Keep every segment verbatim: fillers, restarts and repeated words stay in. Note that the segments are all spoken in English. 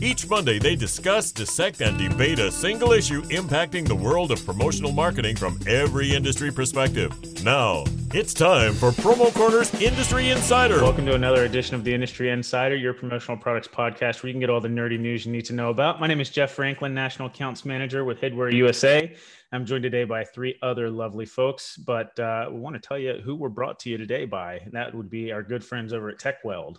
Each Monday, they discuss, dissect, and debate a single issue impacting the world of promotional marketing from every industry perspective. Now, it's time for Promo Corner's Industry Insider. Welcome to another edition of the Industry Insider, your promotional products podcast where you can get all the nerdy news you need to know about. My name is Jeff Franklin, National Accounts Manager with HitwearUSA. I'm joined today by three other lovely folks, but uh, we want to tell you who we're brought to you today by. And that would be our good friends over at TekWeld.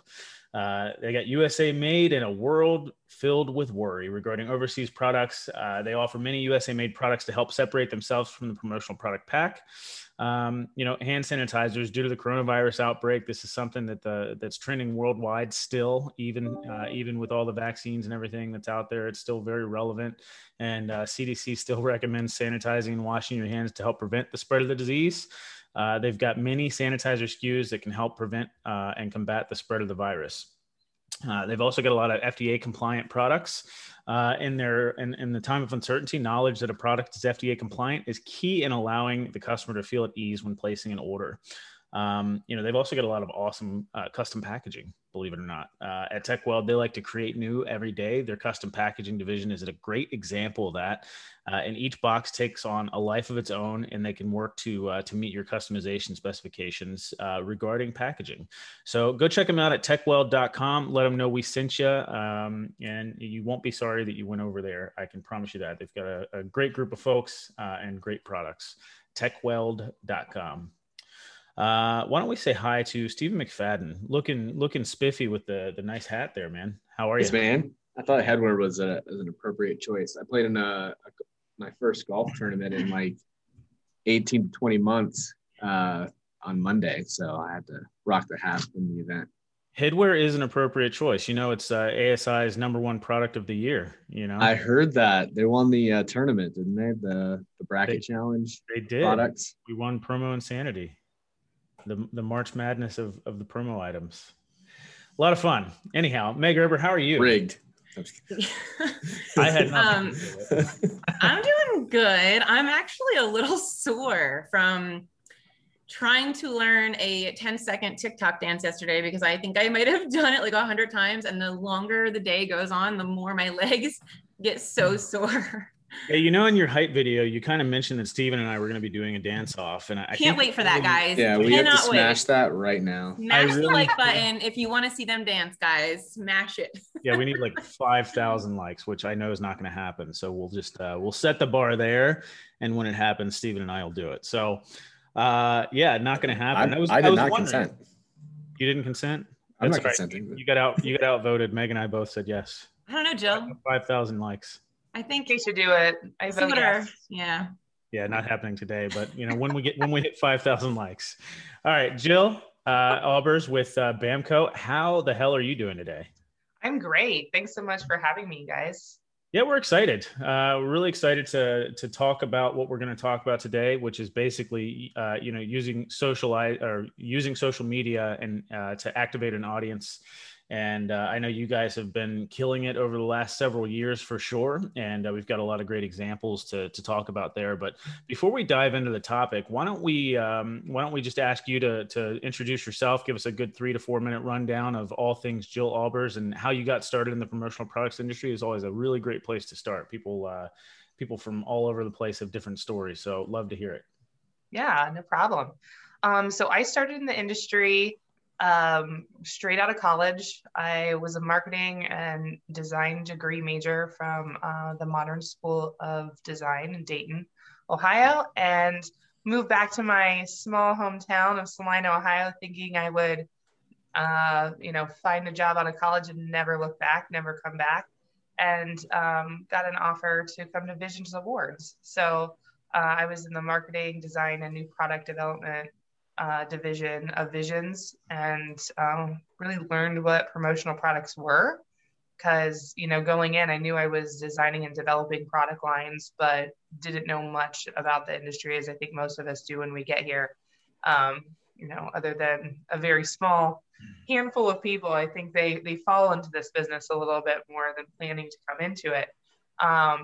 Uh, they got U S A made in a world filled with worry regarding overseas products. Uh, they offer many U S A made products to help separate themselves from the promotional product pack. Um, you know, hand sanitizers due to the coronavirus outbreak. This is something that the that's trending worldwide still, even uh, even with all the vaccines and everything that's out there. It's still very relevant. And uh, C D C still recommends sanitizing and washing your hands to help prevent the spread of the disease. Uh, they've got many sanitizer S K Us that can help prevent uh, and combat the spread of the virus. Uh, they've also got a lot of F D A compliant products. Uh, in their in, in the time of uncertainty, knowledge that a product is F D A compliant is key in allowing the customer to feel at ease when placing an order. Um, you know, they've also got a lot of awesome uh, custom packaging, believe it or not. Uh, at TekWeld, they like to create new every day. Their custom packaging division is a great example of that. Uh, and each box takes on a life of its own, and they can work to uh, to meet your customization specifications uh, regarding packaging. So go check them out at TekWeld dot com. Let them know we sent you, um, and you won't be sorry that you went over there. I can promise you that. They've got a, a great group of folks uh, and great products. TekWeld dot com. Uh, why don't we say hi to Stephen McFadden, looking looking spiffy with the the nice hat there, man. How are you? Yes, man. I thought headwear was, a, was an appropriate choice. I played in a, a my first golf tournament in like eighteen to twenty months uh, on Monday, so I had to rock the hat in the event. Headwear is an appropriate choice. You know, it's uh, A S I's number one product of the year. You know, I heard that they won the uh, tournament, didn't they? The the bracket they, challenge. They did. Products. We won Promo Insanity. The, the March Madness of, of the promo items. A lot of fun. Anyhow, Meg Herbert, how are you? Rigged. I had nothing to do with it. I'm doing good. I'm actually a little sore from trying to learn a ten second TikTok dance yesterday because I think I might have done it like a hundred times. And the longer the day goes on, the more my legs get so sore. Yeah, you know, in your hype video, you kind of mentioned that Steven and I were going to be doing a dance off, and I can't, can't wait for that, guys. Yeah, we have to smash wait. that right now. Smash really the like button if you want to see them dance, guys. Smash it. Yeah, we need like five thousand likes, which I know is not going to happen. So we'll just uh, we'll set the bar there, and when it happens, Steven and I will do it. So, uh, yeah, not going to happen. I, I, was, I, I did was not wondering. consent. You didn't consent? I'm That's not right. consenting. You got out. You got outvoted. Meg and I both said yes. I don't know, Jill. five thousand likes. I think you should do it. I vote yes. Yeah. Yeah, not happening today, but you know, when we get when we hit five thousand likes. All right, Jill uh, Albers with uh, BAMKO. How the hell are you doing today? I'm great. Thanks so much for having me, guys. Yeah, we're excited. Uh, we're really excited to to talk about what we're going to talk about today, which is basically, uh, you know, using social or using social media and uh, to activate an audience. And uh, I know you guys have been killing it over the last several years for sure. And uh, we've got a lot of great examples to, to talk about there. But before we dive into the topic, why don't we um, why don't we just ask you to, to introduce yourself, give us a good three to four minute rundown of all things Jill Albers and how you got started in the promotional products industry is always a really great place to start. People, uh, people from all over the place have different stories. So love to hear it. Yeah, no problem. Um, so I started in the industry Um, straight out of college. I was a marketing and design degree major from uh, the Modern School of Design in Dayton, Ohio, and moved back to my small hometown of Salina, Ohio, thinking I would, uh, you know, find a job out of college and never look back, never come back, and um, got an offer to come to Visions Awards. So uh, I was in the marketing, design, and new product development Uh, division of Visions, and um, really learned what promotional products were, because you know going in I knew I was designing and developing product lines, but didn't know much about the industry, as I think most of us do when we get here. Um, you know, other than a very small handful of people, I think they they fall into this business a little bit more than planning to come into it. Um,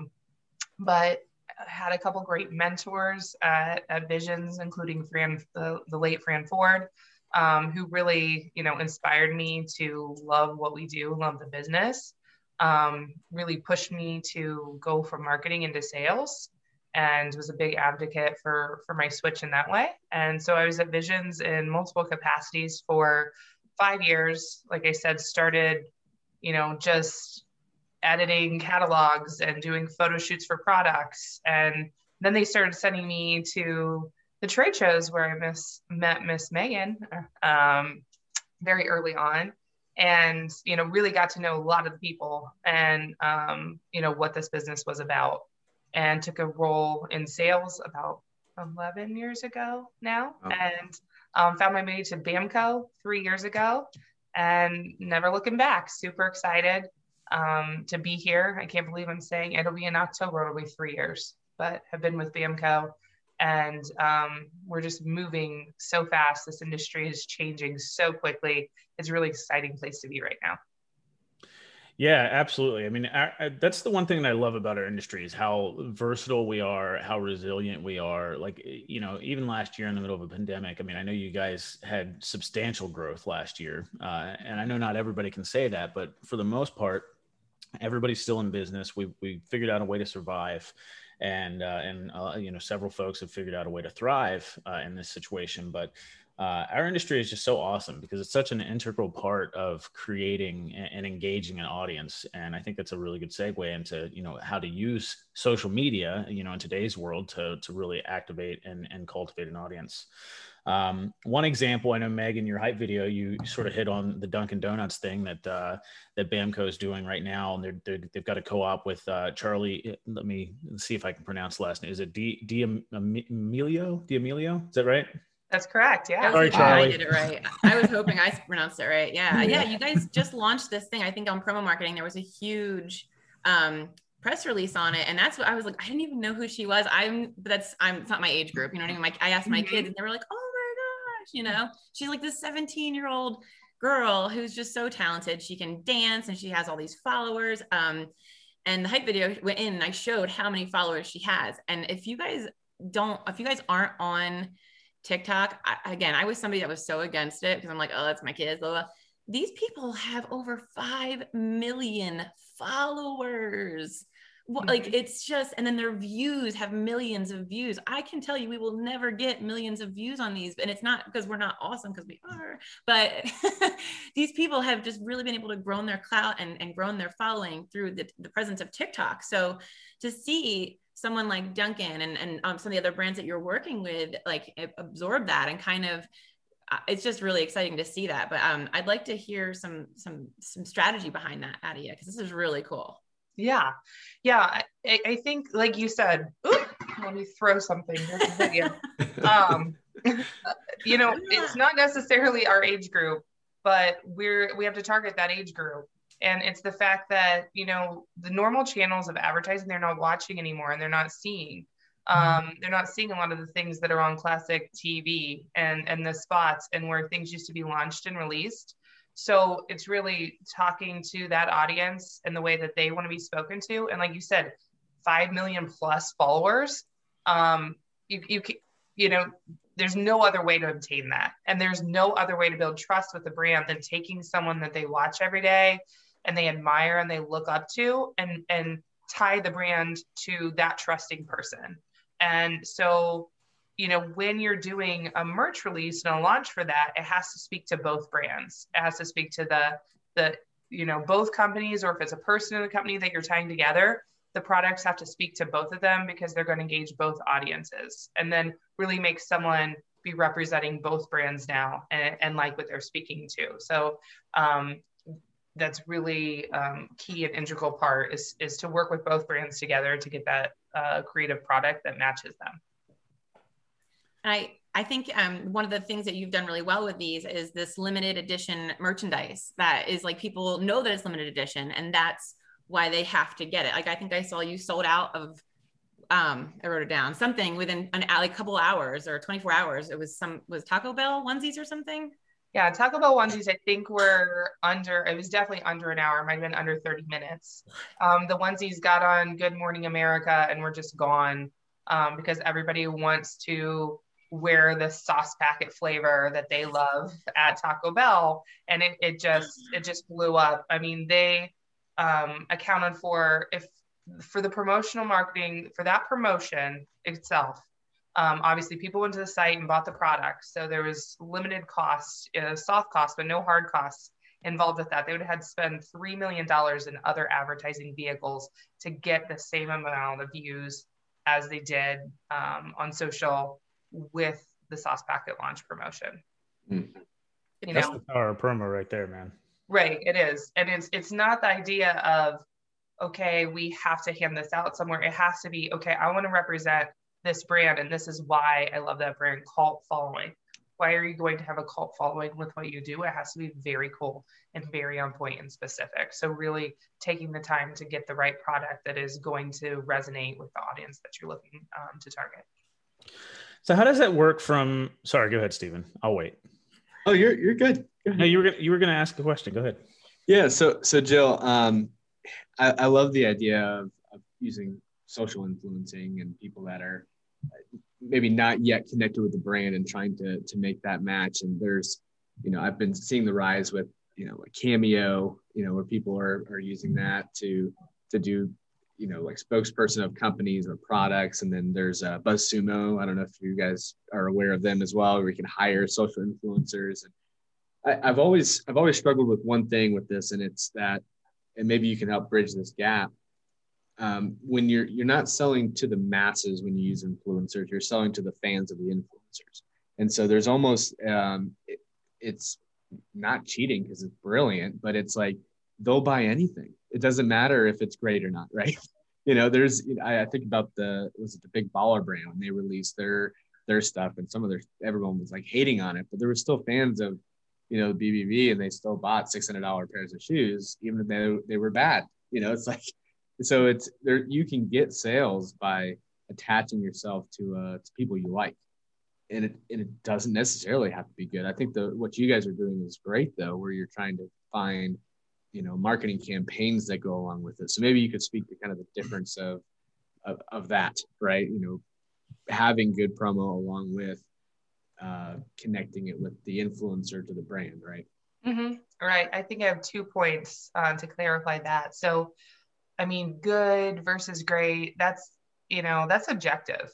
but had a couple great mentors at, at Visions, including Fran, the, the late Fran Ford, um, who really, you know, inspired me to love what we do, love the business, um, really pushed me to go from marketing into sales, and was a big advocate for, for my switch in that way. And so I was at Visions in multiple capacities for five years. Like I said, started, you know, just editing catalogs and doing photo shoots for products. And then they started sending me to the trade shows where I miss, met Miss Megan um, very early on, and, you know, really got to know a lot of the people and, um, you know, what this business was about, and took a role in sales about eleven years ago now. Oh. And um, found my way to BAMKO three years ago and never looking back. Super excited um, to be here. I can't believe I'm saying it'll be in October, it'll be three years, but have been with BAMKO, and um, we're just moving so fast. This industry is changing so quickly. It's a really exciting place to be right now. Yeah, absolutely. I mean, I, I, that's the one thing that I love about our industry is how versatile we are, how resilient we are. Like, you know, even last year in the middle of a pandemic, I mean, I know you guys had substantial growth last year. Uh, and I know not everybody can say that, but for the most part, everybody's still in business. We we figured out a way to survive. And, uh, and uh, you know, several folks have figured out a way to thrive uh, in this situation. But Uh, our industry is just so awesome because it's such an integral part of creating and engaging an audience. And I think that's a really good segue into, you know, how to use social media, you know, in today's world to, to really activate and, and cultivate an audience. Um, one example, I know, Meg, in your hype video, you sort of hit on the Dunkin' Donuts thing that uh, that BAMKO is doing right now, and they're, they're, they've got a co-op with uh, Charlie. Let me see if I can pronounce the last name. Is it D'Amelio? D'Amelio? Is that right? That's correct. Yeah. Sorry, Charlie. I did it right. I was hoping I pronounced it right. Yeah. Yeah. You guys just launched this thing. I think on Promo Marketing, there was a huge um, press release on it. And that's what I was like, I didn't even know who she was. I'm, but that's, I'm, it's not my age group. You know what I mean? Like, I asked my kids and they were like, oh my gosh, you know, she's like this seventeen year old girl who's just so talented. She can dance and she has all these followers. Um, and the hype video went in and I showed how many followers she has. And if you guys don't, if you guys aren't on TikTok, I, again, I was somebody that was so against it because I'm like, oh, that's my kids, blah, blah. These people have over five million followers. Well, like, it's just, and then their views have millions of views. I can tell you, we will never get millions of views on these. And it's not because we're not awesome, because we are, but these people have just really been able to grow their clout and, and grown their following through the, the presence of TikTok. So to see someone like Dunkin' and, and um, some of the other brands that you're working with, like, absorb that and kind of, uh, it's just really exciting to see that. But um, I'd like to hear some, some, some strategy behind that out of you, because this is really cool. Yeah. Yeah. I, I think, like you said, oops, let me throw something. um, you know, it's not necessarily our age group, but we're, we have to target that age group. And it's the fact that, you know, the normal channels of advertising, they're not watching anymore, and they're not seeing, um, they're not seeing a lot of the things that are on classic T V and, and the spots and where things used to be launched and released. So it's really talking to that audience and the way that they want to be spoken to. And like you said, five million plus followers, um, you, you, you know, there's no other way to obtain that. And there's no other way to build trust with the brand than taking someone that they watch every day and they admire and they look up to, and, and tie the brand to that trusting person. And so, you know, when you're doing a merch release and a launch for that, it has to speak to both brands. It has to speak to the, the, you know, both companies, or if it's a person in the company that you're tying together, the products have to speak to both of them, because they're going to engage both audiences, and then really make someone be representing both brands now and, and like what they're speaking to. So, um, that's really um, key and integral part is, is to work with both brands together to get that uh, creative product that matches them. I, I think um, one of the things that you've done really well with these is this limited edition merchandise that is like, people know that it's limited edition, and that's why they have to get it. Like, I think I saw you sold out of, um, I wrote it down, something within an like, couple hours or twenty-four hours. It was some, was Taco Bell onesies or something? Yeah, Taco Bell onesies, I think were under, it was definitely under an hour. It might have been under thirty minutes. Um, the onesies got on Good Morning America and were just gone um, because everybody wants to wear the sauce packet flavor that they love at Taco Bell. And it, it just, it just blew up. I mean, they um, accounted for, if for the promotional marketing, for that promotion itself, Um, obviously, people went to the site and bought the product. So there was limited costs, uh, soft costs, but no hard costs involved with that. They would have had to spend three million dollars in other advertising vehicles to get the same amount of views as they did um, on social with the sauce packet launch promotion. Mm. You That's know? The power of promo right there, man. Right, it is. And it's it's not the idea of, okay, we have to hand this out somewhere. It has to be, okay, I want to represent this brand, and this is why I love that brand. Cult following. Why are you going to have a cult following with what you do? It has to be very cool and very on point and specific. So really taking the time to get the right product that is going to resonate with the audience that you're looking um, to target. So how does that work from, sorry, go ahead, Stephen. I'll wait. Oh, you're, you're good. Go ahead. No, you were gonna, you were going to ask a question. Go ahead. Yeah. So, so Jill, um, I, I love the idea of, of using social influencing and people that are maybe not yet connected with the brand and trying to to make that match. And there's, you know, I've been seeing the rise with, you know, a Cameo, you know, where people are, are using that to, to do, you know, like spokesperson of companies or products. And then there's uh, BuzzSumo. I don't know if you guys are aware of them as well, where we can hire social influencers. And I, I've always, I've always struggled with one thing with this, and it's that, and maybe you can help bridge this gap. Um, when you're you're not selling to the masses when you use influencers, you're selling to the fans of the influencers. And so there's almost, um, it, it's not cheating because it's brilliant, but it's like, they'll buy anything. It doesn't matter if it's great or not, right? You know, there's, you know, I, I think about the, was it the Big Baller Brand when they released their their stuff, and some of their, everyone was like hating on it, but there were still fans of, you know, B B B, and they still bought six hundred dollar pairs of shoes, even if they, they were bad. You know, it's like, so it's there. You can get sales by attaching yourself to uh, to people you like, and it and it doesn't necessarily have to be good. I think the what you guys are doing is great though, where you're trying to find, you know, marketing campaigns that go along with it. So maybe you could speak to kind of the difference of of, of that, right? You know, having good promo along with uh, connecting it with the influencer to the brand, right? Mm-hmm. All right. I think I have two points uh, to clarify that. So. I mean, good versus great, that's, you know, that's objective.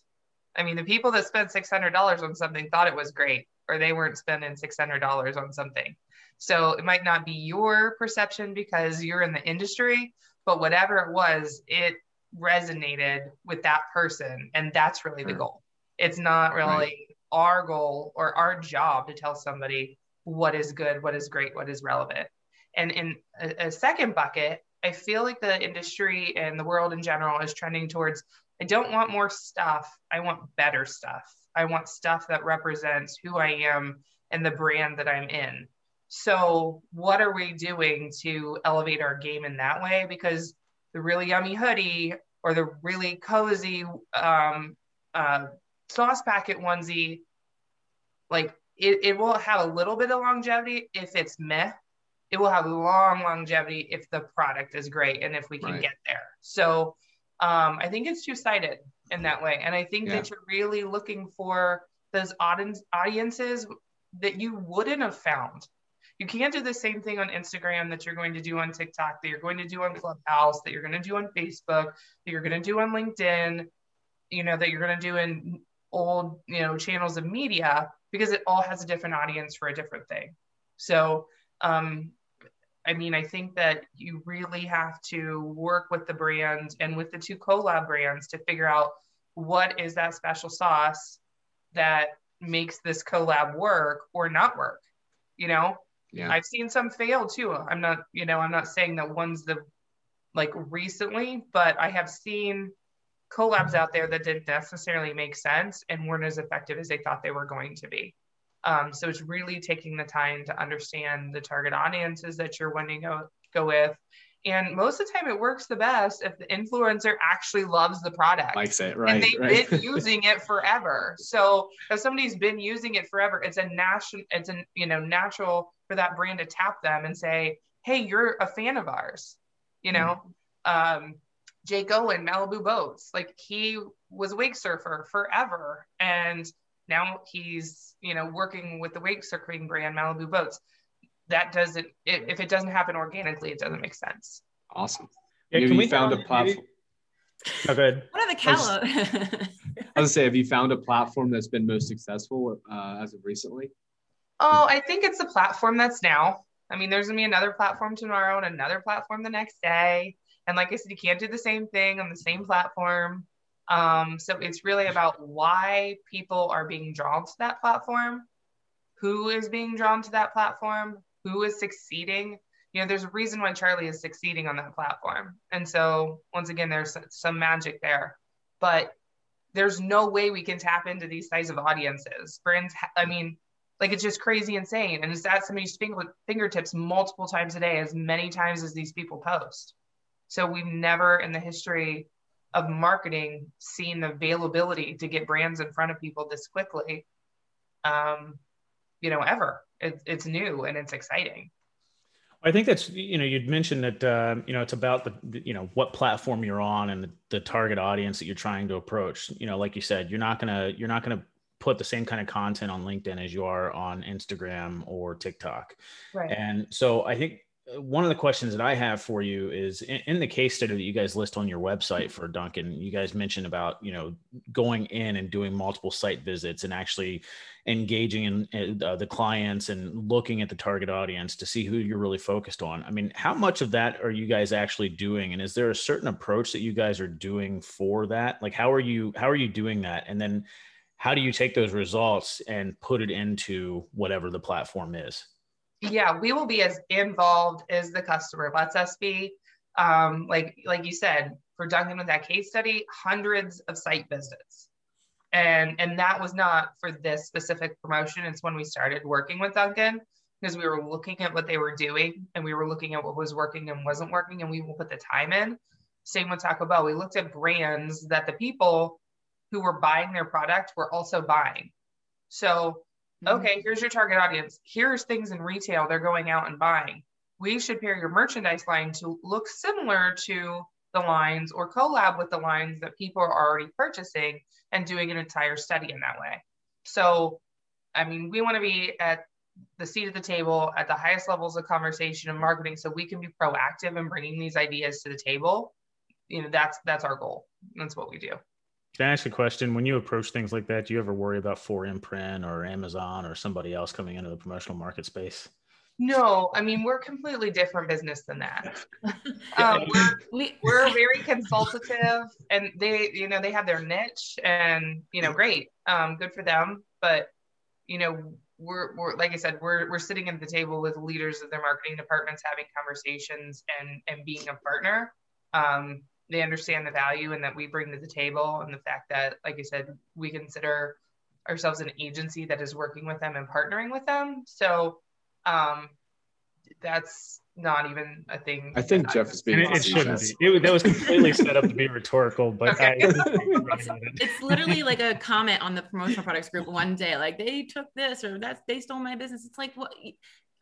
I mean, the people that spent six hundred dollars on something thought it was great, or they weren't spending six hundred dollars on something. So it might not be your perception because you're in the industry, but whatever it was, it resonated with that person. And that's really the goal. It's not really right. Our goal or our job to tell somebody what is good, what is great, what is relevant. And in a, a second bucket, I feel like the industry and the world in general is trending towards, I don't want more stuff. I want better stuff. I want stuff that represents who I am and the brand that I'm in. So what are we doing to elevate our game in that way? Because the really yummy hoodie or the really cozy um, uh, sauce packet onesie, like it, it will have a little bit of longevity if it's meh. It will have long longevity if the product is great and if we can right. get there. So um, I think it's two-sided in that way. And I think yeah. that you're really looking for those audience, audiences that you wouldn't have found. You can't do the same thing on Instagram that you're going to do on TikTok, that you're going to do on Clubhouse, that you're going to do on Facebook, that you're going to do on LinkedIn, you know, that you're going to do in old, you know, channels of media, because it all has a different audience for a different thing. So, um, I mean, I think that you really have to work with the brand and with the two collab brands to figure out what is that special sauce that makes this collab work or not work. You know, yeah. I've seen some fail too. I'm not, you know, I'm not saying that one's the, like recently, but I have seen collabs out there that didn't necessarily make sense and weren't as effective as they thought they were going to be. Um, so it's really taking the time to understand the target audiences that you're wanting to go, go with And most of the time it works the best if the influencer actually loves the product. Likes it, right? And they've right. been using it forever. So if somebody's been using it forever, it's a national, it's a, you know, natural for that brand to tap them and say, hey, you're a fan of ours. You know, mm-hmm. um, Jake Owen, Malibu Boats, like he was a wake surfer forever. And now he's, you know, working with the wake surfing brand, Malibu Boats. That doesn't, if it doesn't happen organically, it doesn't make sense. Awesome. Yeah, have you found a platform? Oh, go ahead. What are the calo? I was, I was gonna say, have you found a platform that's been most successful uh, as of recently? Oh, I think it's the platform that's now. I mean, there's gonna be another platform tomorrow and another platform the next day. And like I said, you can't do the same thing on the same platform. Um, so it's really about why people are being drawn to that platform, who is being drawn to that platform, who is succeeding. You know, there's a reason why Charlie is succeeding on that platform. And so once again, there's some magic there, but there's no way we can tap into these size of audiences. Brands, I mean, like it's just crazy insane. And it's at somebody's fingertips multiple times a day, as many times as these people post. So we've never in the history of marketing seen the availability to get brands in front of people this quickly, um, you know, ever. It, it's new and it's exciting. I think that's, you know, you'd mentioned that, uh, you know, it's about the, the, you know, what platform you're on and the, the target audience that you're trying to approach. You know, like you said, you're not going to, you're not going to put the same kind of content on LinkedIn as you are on Instagram or TikTok. Right. And so I think one of the questions that I have for you is in, in the case study that you guys list on your website for Dunkin', you guys mentioned about, you know, going in and doing multiple site visits and actually engaging in, in uh, the clients and looking at the target audience to see who you're really focused on. I mean, how much of that are you guys actually doing? And is there a certain approach that you guys are doing for that? Like, how are you, how are you doing that? And then how do you take those results and put it into whatever the platform is? Yeah, we will be as involved as the customer lets us be. Um, like like you said, for Dunkin' with that case study, hundreds of site visits. And, and that was not for this specific promotion. It's when we started working with Dunkin' because we were looking at what they were doing and we were looking at what was working and wasn't working, and we will put the time in. Same with Taco Bell. We looked at brands that the people who were buying their product were also buying. So okay, here's your target audience. Here's things in retail they're going out and buying. We should pair your merchandise line to look similar to the lines or collab with the lines that people are already purchasing and doing an entire study in that way. So, I mean, we want to be at the seat at the table at the highest levels of conversation and marketing so we can be proactive in bringing these ideas to the table. You know, that's, that's our goal. That's what we do. Can I ask a question? When you approach things like that, do you ever worry about four M Print or Amazon or somebody else coming into the promotional market space? No, I mean, we're a completely different business than that. um, we're, we're very consultative, and they, you know, they have their niche, and, you know, great, um, good for them. But, you know, we're, we're, like I said, we're, we're sitting at the table with leaders of their marketing departments, having conversations and, and being a partner. Um, They understand the value and that we bring to the table, and the fact that, like I said, we consider ourselves an agency that is working with them and partnering with them. So um, that's not even a thing. I think Jeff is being it, it shouldn't be. It, that was completely set up to be rhetorical, but okay. I, it's, it's literally like a comment on the promotional products group one day, like they took this or that's they stole my business. It's like, what?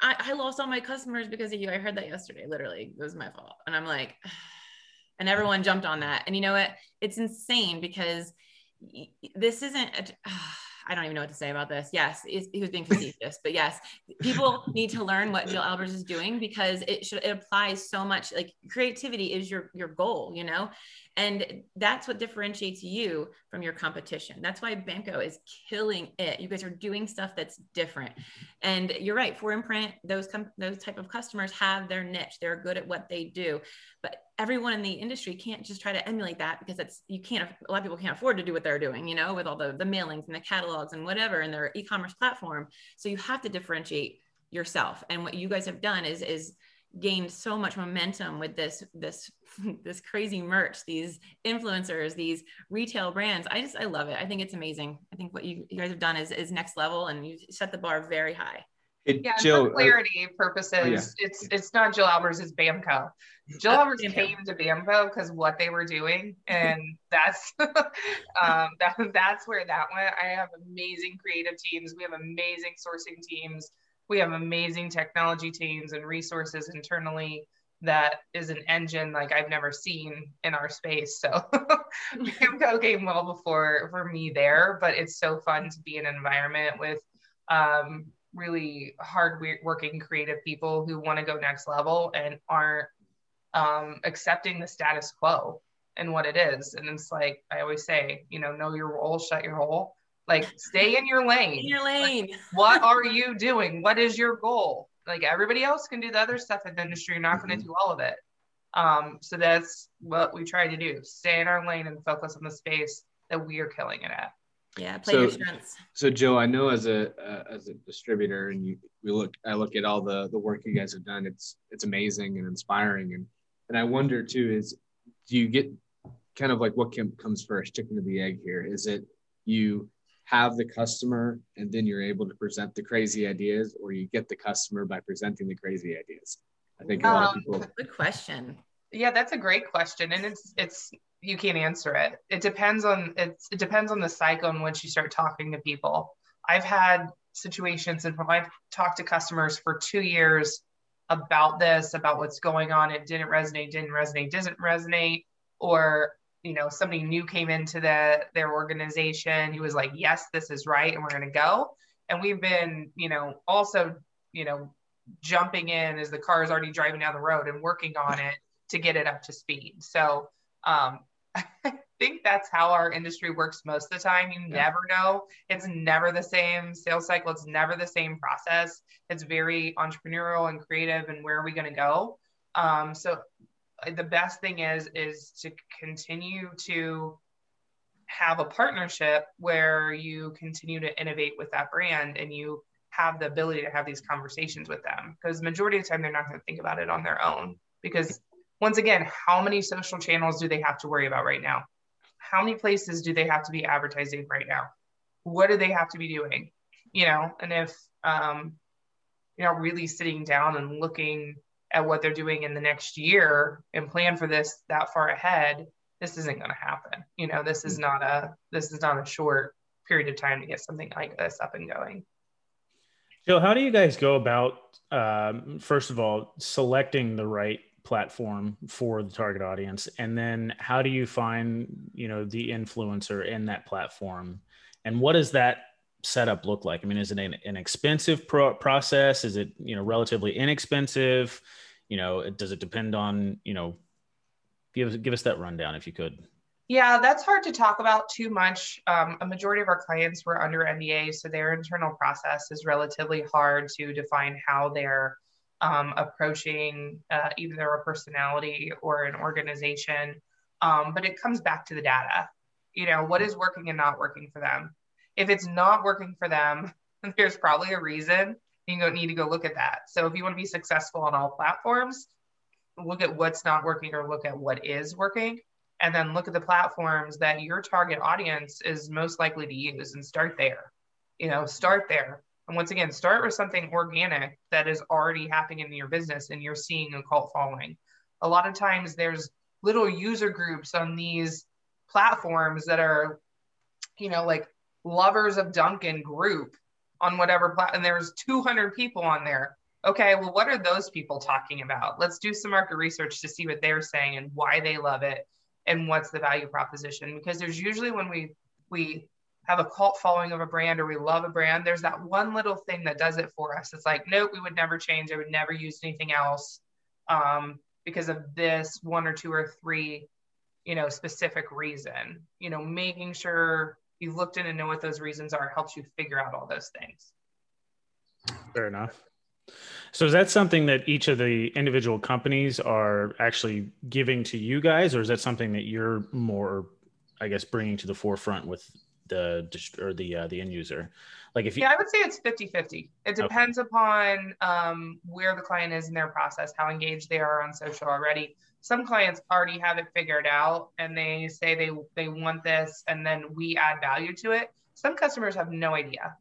I, I lost all my customers because of you. I heard that yesterday. Literally, it was my fault, and I'm like. And everyone jumped on that. And you know what? It's insane because this isn't, a, oh, I don't even know what to say about this. Yes, he was being facetious, but yes, people need to learn what Jill Albers is doing because it should, it applies so much. Like creativity is your, your goal, you know? And that's what differentiates you from your competition. That's why BAMKO is killing it. You guys are doing stuff that's different. And you're right, four M Print, those, com- those type of customers have their niche. They're good at what they do. But everyone in the industry can't just try to emulate that because it's, you can't, a lot of people can't afford to do what they're doing, you know, with all the, the mailings and the catalogs and whatever, and their e-commerce platform. So you have to differentiate yourself. And what you guys have done is, is, gained so much momentum with this this this crazy merch, these influencers, these retail brands. I just I love it. I think it's amazing. I think what you, you guys have done is is next level, and you set the bar very high. It, yeah, Jill, for clarity uh, purposes, oh, yeah. it's it's not Jill Albers, it's BAMKO. Jill Albers came to BAMKO because what they were doing, and that's um, that, that's where that went. I have amazing creative teams. We have amazing sourcing teams. We have amazing technology teams and resources internally. That is an engine like I've never seen in our space. So BAMKO came well before for me there, but it's so fun to be in an environment with um, really hard working creative people who want to go next level and aren't um, accepting the status quo and what it is. And it's like, I always say, you know, know your role, shut your hole, like stay in your lane. In your lane. Like, what are you doing? What is your goal? Like everybody else can do the other stuff in the industry. You're not mm-hmm. going to do all of it. Um, so that's what we try to do. Stay in our lane and focus on the space that we are killing it at. Yeah, play so, your strengths. So Joe, I know as a uh, as a distributor, and you, we look, I look at all the the work you guys have done. It's it's amazing and inspiring, and and I wonder too is, do you get kind of like what can, comes first, chicken or the egg here? Is it you have the customer and then you're able to present the crazy ideas, or you get the customer by presenting the crazy ideas? I think a um, lot of people. Good question. Yeah, that's a great question, and it's it's. You can't answer it. It depends on it's, it depends on the cycle in which you start talking to people. I've had situations and I've talked to customers for two years about this, about what's going on. It didn't resonate, didn't resonate, doesn't resonate. Or, you know, somebody new came into the, their organization who was like, yes, this is right. And we're going to go. And we've been, you know, also, you know, jumping in as the car is already driving down the road and working on it to get it up to speed. So, um, I think that's how our industry works most of the time. You yeah. never know. It's never the same sales cycle. It's never the same process. It's very entrepreneurial and creative. And where are we going to go? Um, so the best thing is, is to continue to have a partnership where you continue to innovate with that brand and you have the ability to have these conversations with them, because the majority of the time, they're not going to think about it on their own, because once again, how many social channels do they have to worry about right now? How many places do they have to be advertising right now? What do they have to be doing? You know, and if um, you know, really sitting down and looking at what they're doing in the next year and plan for this that far ahead, this isn't going to happen. You know, this is not a this is not a short period of time to get something like this up and going. Jill, how do you guys go about um, first of all selecting the right platform for the target audience, and then how do you find, you know, the influencer in that platform, and what does that setup look like? I mean, is it an, an expensive pro process? Is it, you know, relatively inexpensive? You know, it, does it depend on, you know, give, give us that rundown if you could. Yeah, that's hard to talk about too much. Um, a majority of our clients were under N D A, so their internal process is relatively hard to define how they're Um, approaching uh, either a personality or an organization. Um, but it comes back to the data. You know, what is working and not working for them? If it's not working for them, there's probably a reason. You don't need to go look at that. So if you want to be successful on all platforms, look at what's not working or look at what is working. And then look at the platforms that your target audience is most likely to use and start there. You know, start there. And once again, start with something organic that is already happening in your business and you're seeing a cult following. A lot of times there's little user groups on these platforms that are, you know, like lovers of Dunkin' group on whatever platform, and there's two hundred people on there. Okay, well, what are those people talking about? Let's do some market research to see what they're saying and why they love it and what's the value proposition. Because there's usually when we, we, have a cult following of a brand or we love a brand, there's that one little thing that does it for us. It's like, nope, we would never change. I would never use anything else um, because of this one or two or three, you know, specific reason. You know, making sure you looked in and know what those reasons are helps you figure out all those things. Fair enough. So is that something that each of the individual companies are actually giving to you guys, or is that something that you're more, I guess, bringing to the forefront with the or the uh, the end user? Like if you yeah I would say it's fifty fifty. It depends okay. upon um where the client is in their process, how engaged they are on social already. Some clients already have it figured out and they say they they want this, and then we add value to it. Some customers have no idea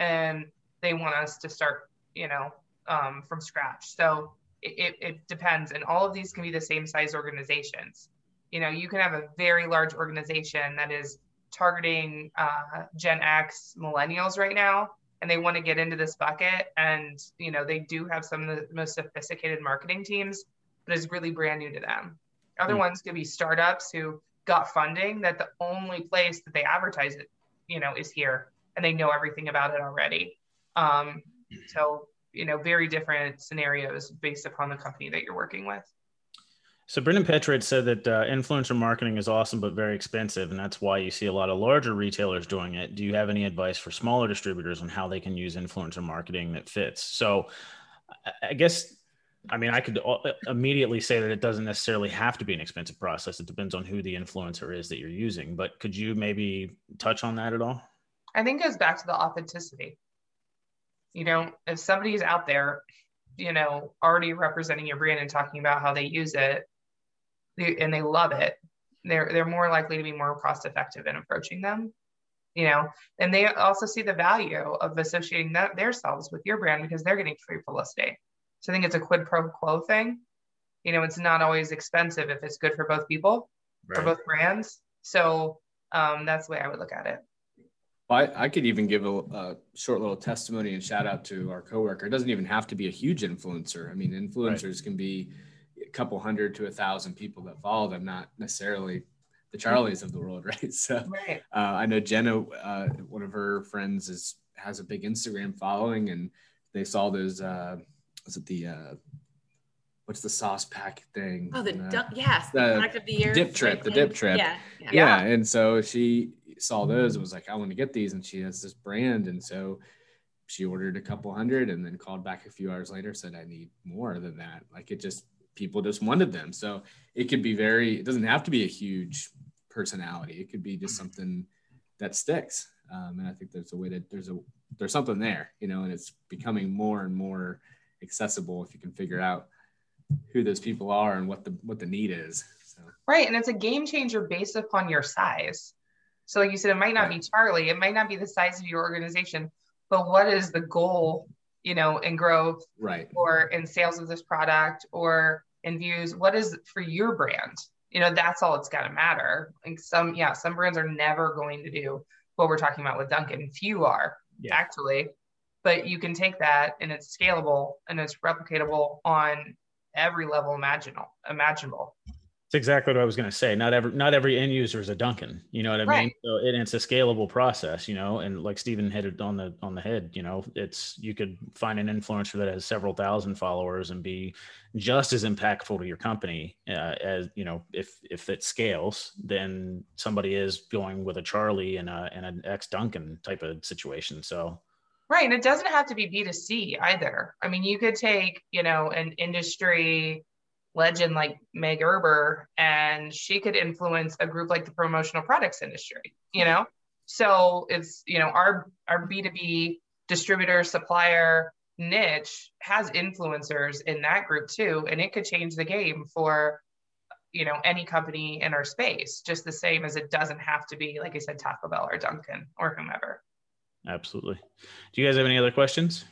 and they want us to start you know, um, from scratch. So it, it depends. And all of these can be the same size organizations. You know, you can have a very large organization that is targeting uh, Gen X millennials right now, and they want to get into this bucket. And, you know, they do have some of the most sophisticated marketing teams, but it's really brand new to them. Other mm. ones could be startups who got funding that the only place that they advertise it, you know, is here, and they know everything about it already. Um, so, you know, very different scenarios based upon the company that you're working with. So Brendan Petrett said that uh, influencer marketing is awesome, but very expensive. And that's why you see a lot of larger retailers doing it. Do you have any advice for smaller distributors on how they can use influencer marketing that fits? So I guess, I mean, I could immediately say that it doesn't necessarily have to be an expensive process. It depends on who the influencer is that you're using, but could you maybe touch on that at all? I think it goes back to the authenticity. You know, if somebody's out there, you know, already representing your brand and talking about how they use it, and they love it, they're they're more likely to be more cost effective in approaching them, you know, and they also see the value of associating that themselves with your brand because they're getting free publicity. So I think it's a quid pro quo thing. You know, it's not always expensive if it's good for both people, right, for both brands. So um, that's the way I would look at it. Well, I, I could even give a, a short little testimony and shout out to our coworker. It doesn't even have to be a huge influencer. I mean, influencers right. can be a couple hundred to a thousand people that follow them, not necessarily the Charlies of the world, right? So right. Uh, I know Jenna, uh, one of her friends is, has a big Instagram following, and they saw those, uh, was it the, uh, what's the sauce pack thing? Oh, the, uh, yes, the, the product of the year. Dip trip, the dip trip. Yeah. Yeah. yeah. And so she saw those and was like, I want to get these. And she has this brand. And so she ordered a couple hundred and then called back a few hours later, said, I need more than that. Like it just, people just wanted them. So it could be very, it doesn't have to be a huge personality. It could be just something that sticks. Um, and I think there's a way that there's a, there's something there, you know, and it's becoming more and more accessible if you can figure out who those people are and what the, what the need is. So. Right. And it's a game changer based upon your size. So like you said, it might not right. be Charlie, it might not be the size of your organization, but what is the goal, you know, in growth right. or in sales of this product or in views, what is for your brand? You know, that's all it's got to matter. Like some, yeah, some brands are never going to do what we're talking about with Dunkin'. Few are yeah. actually, but you can take that and it's scalable and it's replicatable on every level imaginable. imaginable. That's exactly what I was going to say. Not every, not every end user is a Dunkin', you know what I right. mean? So it, it's a scalable process, you know, and like Steven hit it on the, on the head, you know, it's, you could find an influencer that has several thousand followers and be just as impactful to your company uh, as, you know, if, if it scales, then somebody is going with a Charlie and a, and an ex Dunkin' type of situation. So. Right. And it doesn't have to be B two C either. I mean, you could take, you know, an industry legend like Meg Erber, and she could influence a group like the promotional products industry, you know? So it's, you know, our, our B two B distributor supplier niche has influencers in that group too. And it could change the game for, you know, any company in our space, just the same as it doesn't have to be, like I said, Taco Bell or Dunkin' or whomever. Absolutely. Do you guys have any other questions?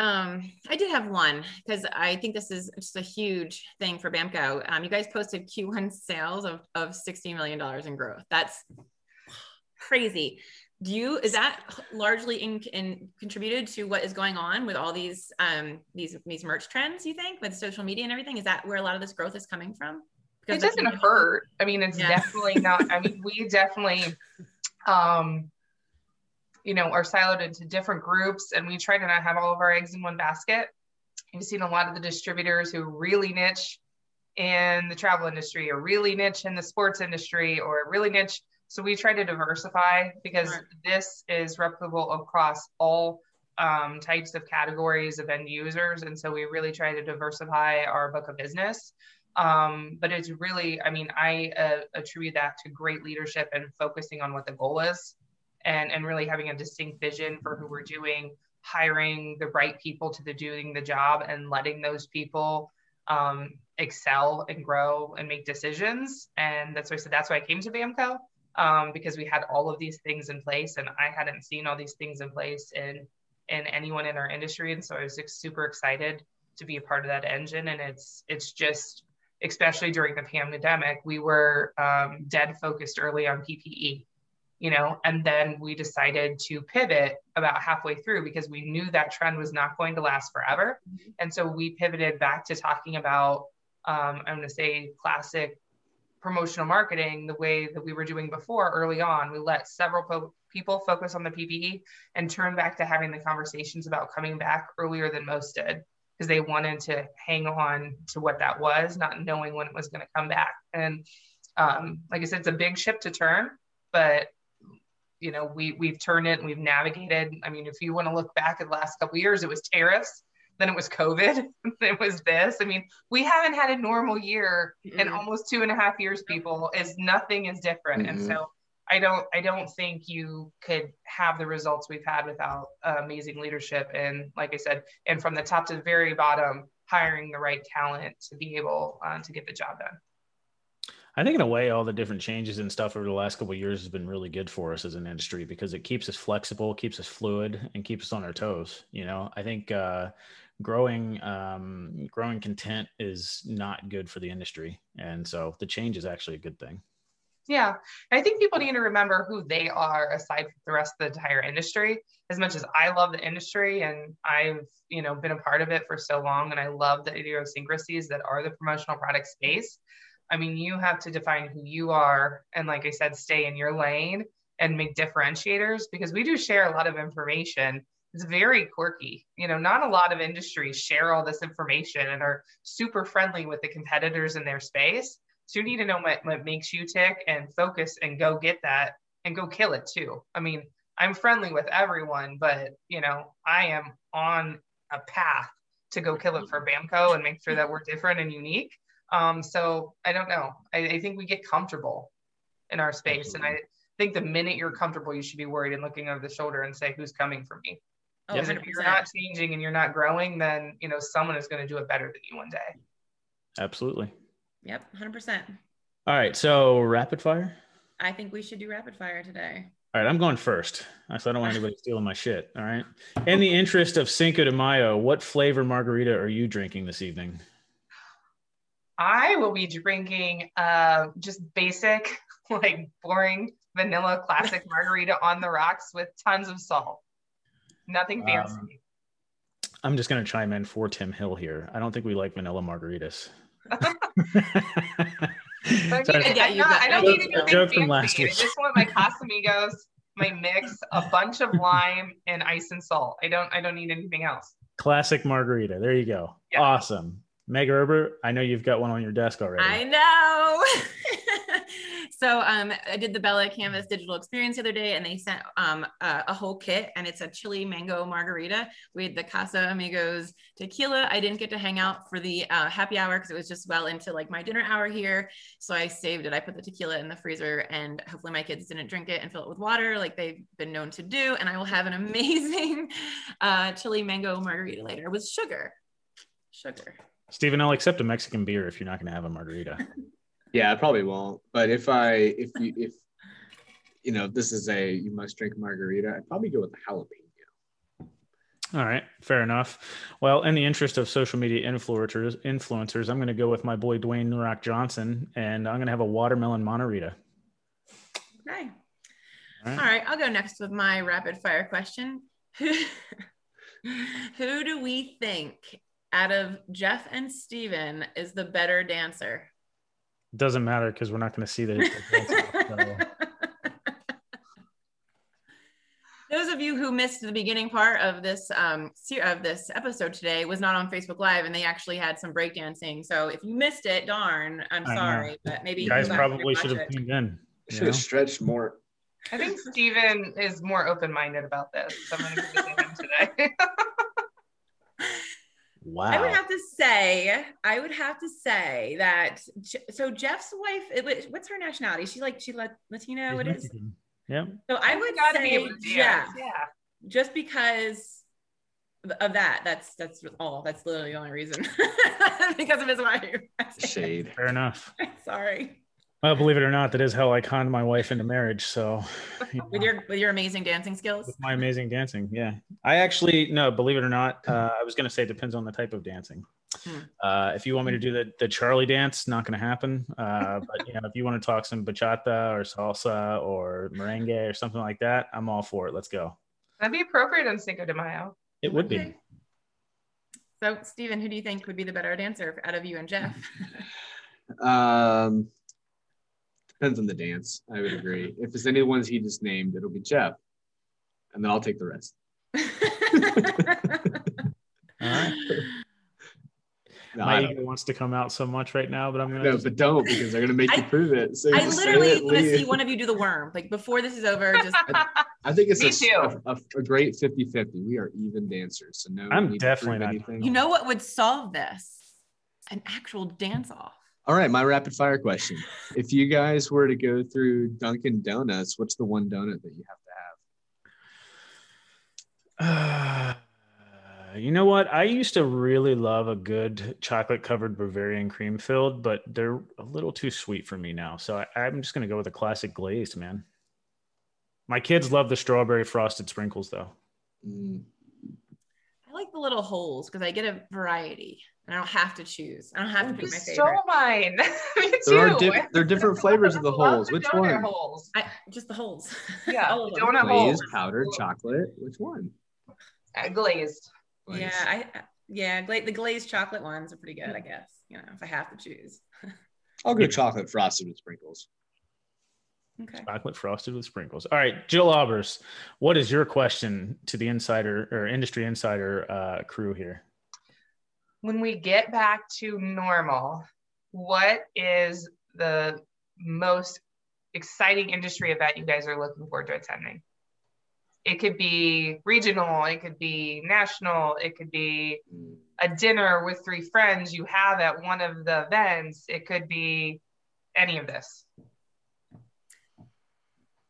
Um, I did have one because I think this is just a huge thing for BAMKO. Um, you guys posted Q one sales of, of sixty million dollars in growth. That's crazy. Do you, is that largely in, in contributed to what is going on with all these, um, these, these merch trends, you think, with social media and everything? Is that where a lot of this growth is coming from? Because it doesn't hurt. I mean, it's yeah. definitely not, I mean, we definitely, um, you know, are siloed into different groups, and we try to not have all of our eggs in one basket. You've seen a lot of the distributors who really niche in the travel industry or really niche in the sports industry or really niche. So we try to diversify because right. this is replicable across all um, types of categories of end users. And so we really try to diversify our book of business. Um, but it's really, I mean, I uh, attribute that to great leadership and focusing on what the goal is. And, and really having a distinct vision for who we're doing, hiring the right people to the doing the job and letting those people um, excel and grow and make decisions. And that's why I said, that's why I came to BAMKO, um, because we had all of these things in place, and I hadn't seen all these things in place in and anyone in our industry. And so I was super excited to be a part of that engine. And it's, it's just, especially during the pandemic, we were um, dead focused early on P P E, you know, and then we decided to pivot about halfway through because we knew that trend was not going to last forever. Mm-hmm. And so we pivoted back to talking about, um, I'm going to say classic promotional marketing, the way that we were doing before early on. We let several po- people focus on the P P E and turn back to having the conversations about coming back earlier than most did, because they wanted to hang on to what that was, not knowing when it was going to come back. And um, like I said, it's a big ship to turn, but you know, we, we've turned it and we've navigated. I mean, if you want to look back at the last couple of years, it was tariffs, then it was COVID, it was this. I mean, we haven't had a normal year mm-hmm. in almost two and a half years, people, is nothing is different. Mm-hmm. And so I don't, I don't think you could have the results we've had without uh, amazing leadership. And like I said, and from the top to the very bottom, hiring the right talent to be able uh, to get the job done. I think in a way, all the different changes and stuff over the last couple of years has been really good for us as an industry, because it keeps us flexible, keeps us fluid, and keeps us on our toes. You know, I think uh, growing, um, growing content is not good for the industry. And so the change is actually a good thing. Yeah. I think people need to remember who they are aside from the rest of the entire industry. As much as I love the industry and I've, you know, been a part of it for so long, and I love the idiosyncrasies that are the promotional product space. I mean, you have to define who you are. And like I said, stay in your lane and make differentiators, because we do share a lot of information. It's very quirky. You know, not a lot of industries share all this information and are super friendly with the competitors in their space. So you need to know what, what makes you tick and focus and go get that and go kill it too. I mean, I'm friendly with everyone, but you know, I am on a path to go kill it for BAMKO and make sure that we're different and unique. Um, so I don't know. I, I think we get comfortable in our space. Absolutely. And I think the minute you're comfortable, you should be worried and looking over the shoulder and say, who's coming for me? Because oh, if you're not changing and you're not growing, then, you know, someone is going to do it better than you one day. Absolutely. Yep, one hundred percent. All right, so rapid fire? I think we should do rapid fire today. All right, I'm going first. So I don't want anybody stealing my shit, all right? In the interest of Cinco de Mayo, what flavor margarita are you drinking this evening? I will be drinking uh, just basic, like boring vanilla classic margarita on the rocks with tons of salt. Nothing fancy. Um, I'm just going to chime in for Tim Hill here. I don't think we like vanilla margaritas. I don't need anything fancy. Last week. I just want my Casamigos, my mix, a bunch of lime, and ice and salt. I don't. I don't need anything else. Classic margarita. There you go. Yeah. Awesome, Meg Herbert. I know you've got one on your desk already. I know. So um, I did the Bella Canvas digital experience the other day, and they sent um, a, a whole kit, and it's a chili mango margarita with the Casamigos tequila. I didn't get to hang out for the uh, happy hour because it was just well into like my dinner hour here. So I saved it. I put the tequila in the freezer, and hopefully my kids didn't drink it and fill it with water like they've been known to do. And I will have an amazing uh, chili mango margarita later with sugar. Sugar. Steven, I'll accept a Mexican beer if you're not going to have a margarita. Yeah, I probably won't. But if I, if you, if, you know, this is a, you must drink margarita, I'd probably go with the jalapeno. All right. Fair enough. Well, in the interest of social media influencers, influencers, I'm going to go with my boy, Dwayne "Rock" Johnson, and I'm going to have a watermelon Monterita. Okay. All right. All right. I'll go next with my rapid fire question. Who, who do we think out of Jeff and Steven is the better dancer? Doesn't matter because we're not going to see the, the Those of you who missed the beginning part of this um of this episode today was not on Facebook Live, and they actually had some breakdancing. So if you missed it, darn, I'm I sorry, know. But maybe you guys probably should have tuned in. I should have stretched more. I think Steven is more open-minded about this. So I'm going to give it to him today. Wow. I would have to say, I would have to say that, so Jeff's wife, it, what's her nationality? She's like, she's Latino, what is? Yeah. So I would gotta say be able to Jeff, yeah. Just because of that, that's, that's all, that's literally the only reason because of his wife. Shade. Fair enough. Sorry. Well, believe it or not, that is how I conned my wife into marriage. So, you know, with your with your amazing dancing skills, with my amazing dancing, yeah. I actually no, believe it or not, uh, I was going to say it depends on the type of dancing. Hmm. Uh, if you want me to do the the Charlie dance, not going to happen. Uh, but you know, if you want to talk some bachata or salsa or merengue or something like that, I'm all for it. Let's go. That'd be appropriate on Cinco de Mayo. It would okay. be. So, Stephen, who do you think would be the better dancer out of you and Jeff? um. Depends on the dance, I would agree. If it's any of the ones he just named, it'll be Jeff. And then I'll take the rest. All right. No, My ego wants to come out so much right now, but I'm going to- No, just... but don't, because they're going to make I, you prove it. So I literally want to see one of you do the worm. Like, before this is over, just- I, I think it's a, a, a great fifty fifty. We are even dancers, so no- I'm definitely not. Anything. You know what would solve this? An actual dance-off. All right, my rapid fire question. If you guys were to go through Dunkin' Donuts, what's the one donut that you have to have? Uh, you know what? I used to really love a good chocolate covered Bavarian cream filled, but they're a little too sweet for me now. So I, I'm just going to go with a classic glazed, man. My kids love the strawberry frosted sprinkles, though. Mm. I like the little holes because I get a variety. And I don't have to choose. I don't have oh, to pick my favorite. Stole mine. Me too. There are, dif- there are different flavors of the holes. Which the one? Holes. I, just the holes. Yeah. All the donut holes. Glazed, powdered chocolate. Which one? Uh, glazed. glazed. Yeah. I, yeah. Gla- the glazed chocolate ones are pretty good, I guess. You know, if I have to choose. I'll go chocolate frosted with sprinkles. Okay. Chocolate frosted with sprinkles. All right, Jill Aubers, what is your question to the insider or industry insider uh, crew here? When we get back to normal, what is the most exciting industry event you guys are looking forward to attending? It could be regional, it could be national, it could be a dinner with three friends you have at one of the events. It could be any of this.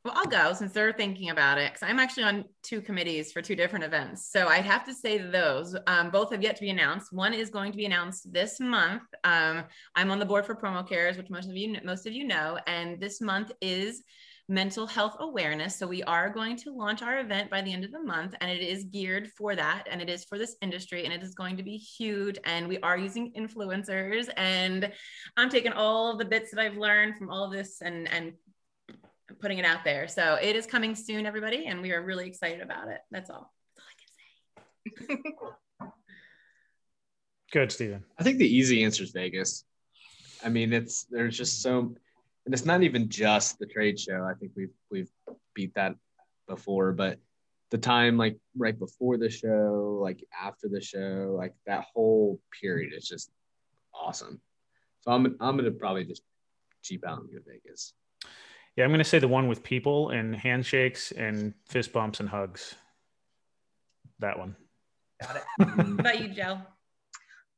Well, I'll go since they're thinking about it, because I'm actually on two committees for two different events. So I'd have to say those um, both have yet to be announced. One is going to be announced this month. Um, I'm on the board for Promo Cares, which most of you most of you know, and this month is mental health awareness. So we are going to launch our event by the end of the month, and it is geared for that, and it is for this industry, and it is going to be huge. And we are using influencers, and I'm taking all the bits that I've learned from all this and and. putting it out there. So it is coming soon, everybody. And we are really excited about it. That's all. That's all I can say. Good, Stephen. I think the easy answer is Vegas. I mean, it's, there's just so, and it's not even just the trade show. I think we've, we've beat that before, but the time, like right before the show, like after the show, like that whole period is just awesome. So I'm, I'm going to probably just cheap out and go to Vegas. Yeah, I'm going to say the one with people and handshakes and fist bumps and hugs. That one. Got it. What about you, Jill?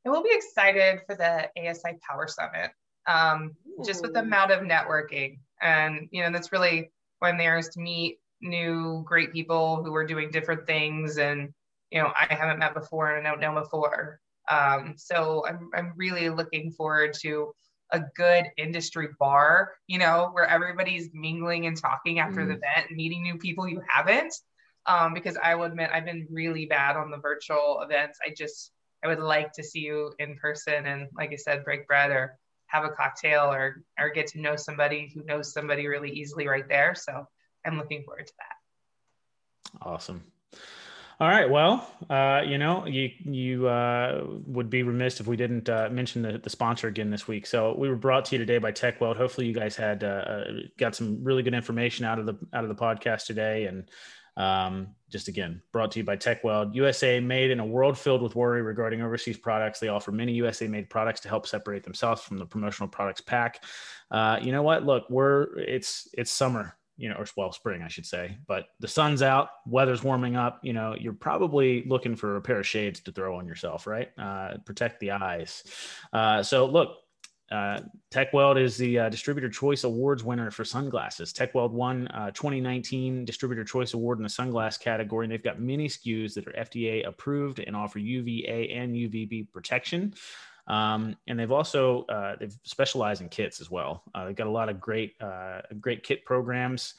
I will be excited for the A S I Power Summit, um, just with the amount of networking. And, you know, that's really why I'm there, is to meet new great people who are doing different things. And, you know, I haven't met before and I don't know before. Um, so I'm, I'm really looking forward to a good industry bar, you know, where everybody's mingling and talking after mm. the event and meeting new people you haven't. Um, because I will admit, I've been really bad on the virtual events. I just, I would like to see you in person. And like I said, break bread or have a cocktail or, or get to know somebody who knows somebody really easily right there. So I'm looking forward to that. Awesome. All right. Well, uh, you know, you you uh, would be remiss if we didn't uh, mention the, the sponsor again this week. So we were brought to you today by TekWeld. Hopefully, you guys had uh, got some really good information out of the out of the podcast today. And um, just again, brought to you by TekWeld. U S A made in a world filled with worry regarding overseas products. They offer many U S A made products to help separate themselves from the promotional products pack. Uh, you know what? Look, we're it's it's summer. You know, or well, spring, I should say, but the sun's out, weather's warming up, you know, you're probably looking for a pair of shades to throw on yourself, right? Uh, protect the eyes. Uh, so look, Uh, TekWeld is the uh, Distributor Choice Awards winner for sunglasses. TekWeld won uh, twenty nineteen Distributor Choice Award in the sunglass category, and they've got many S K Us that are F D A approved and offer U V A and U V B protection. Um, and they've also, uh, they've specialized in kits as well. Uh, they've got a lot of great, uh, great kit programs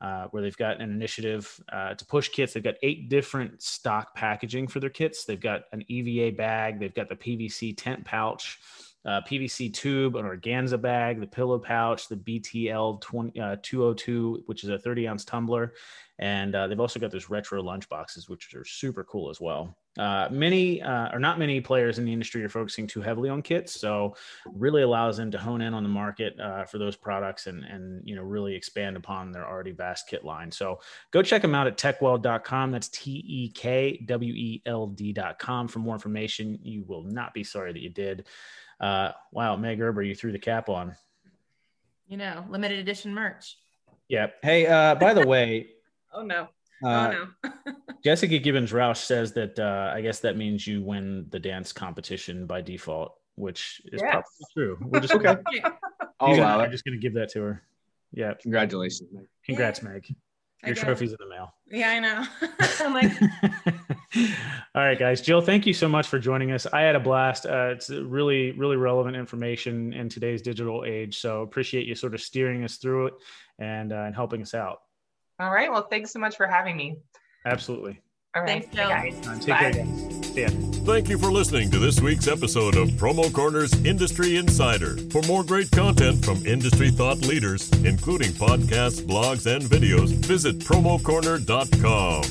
uh, where they've got an initiative uh, to push kits. They've got eight different stock packaging for their kits. They've got an E V A bag. They've got the P V C tent pouch, uh, P V C tube, an organza bag, the pillow pouch, the B T L two oh two, which is a thirty ounce tumbler. And uh, they've also got those retro lunch boxes, which are super cool as well. Uh, many uh, or not many players in the industry are focusing too heavily on kits, so really allows them to hone in on the market uh, for those products and, and you know, really expand upon their already vast kit line. So go check them out at tekweld dot com. That's T E K W E L D dot com for more information. You will not be sorry that you did. Uh, wow, Meg Gerber, you threw the cap on. You know, limited edition merch. Yeah. Hey, uh, by the way. Oh, no. Uh, oh, no. Jessica Gibbons-Roush says that uh, I guess that means you win the dance competition by default, which is yes. probably true. We're just okay. Oh, wow. I'm just going to give that to her. Yeah. Congratulations, Meg. Congrats, yeah. Meg. Your trophy's in the mail. Yeah, I know. I'm like... All right, guys. Jill, thank you so much for joining us. I had a blast. Uh, it's really, really relevant information in today's digital age. So appreciate you sort of steering us through it and, uh, and helping us out. All right. Well, thanks so much for having me. Absolutely. All right. Thanks, Jill. Hey guys. Take Bye. Care, guys. See ya. Thank you for listening to this week's episode of Promo Corner's Industry Insider. For more great content from industry thought leaders, including podcasts, blogs, and videos, visit promo corner dot com.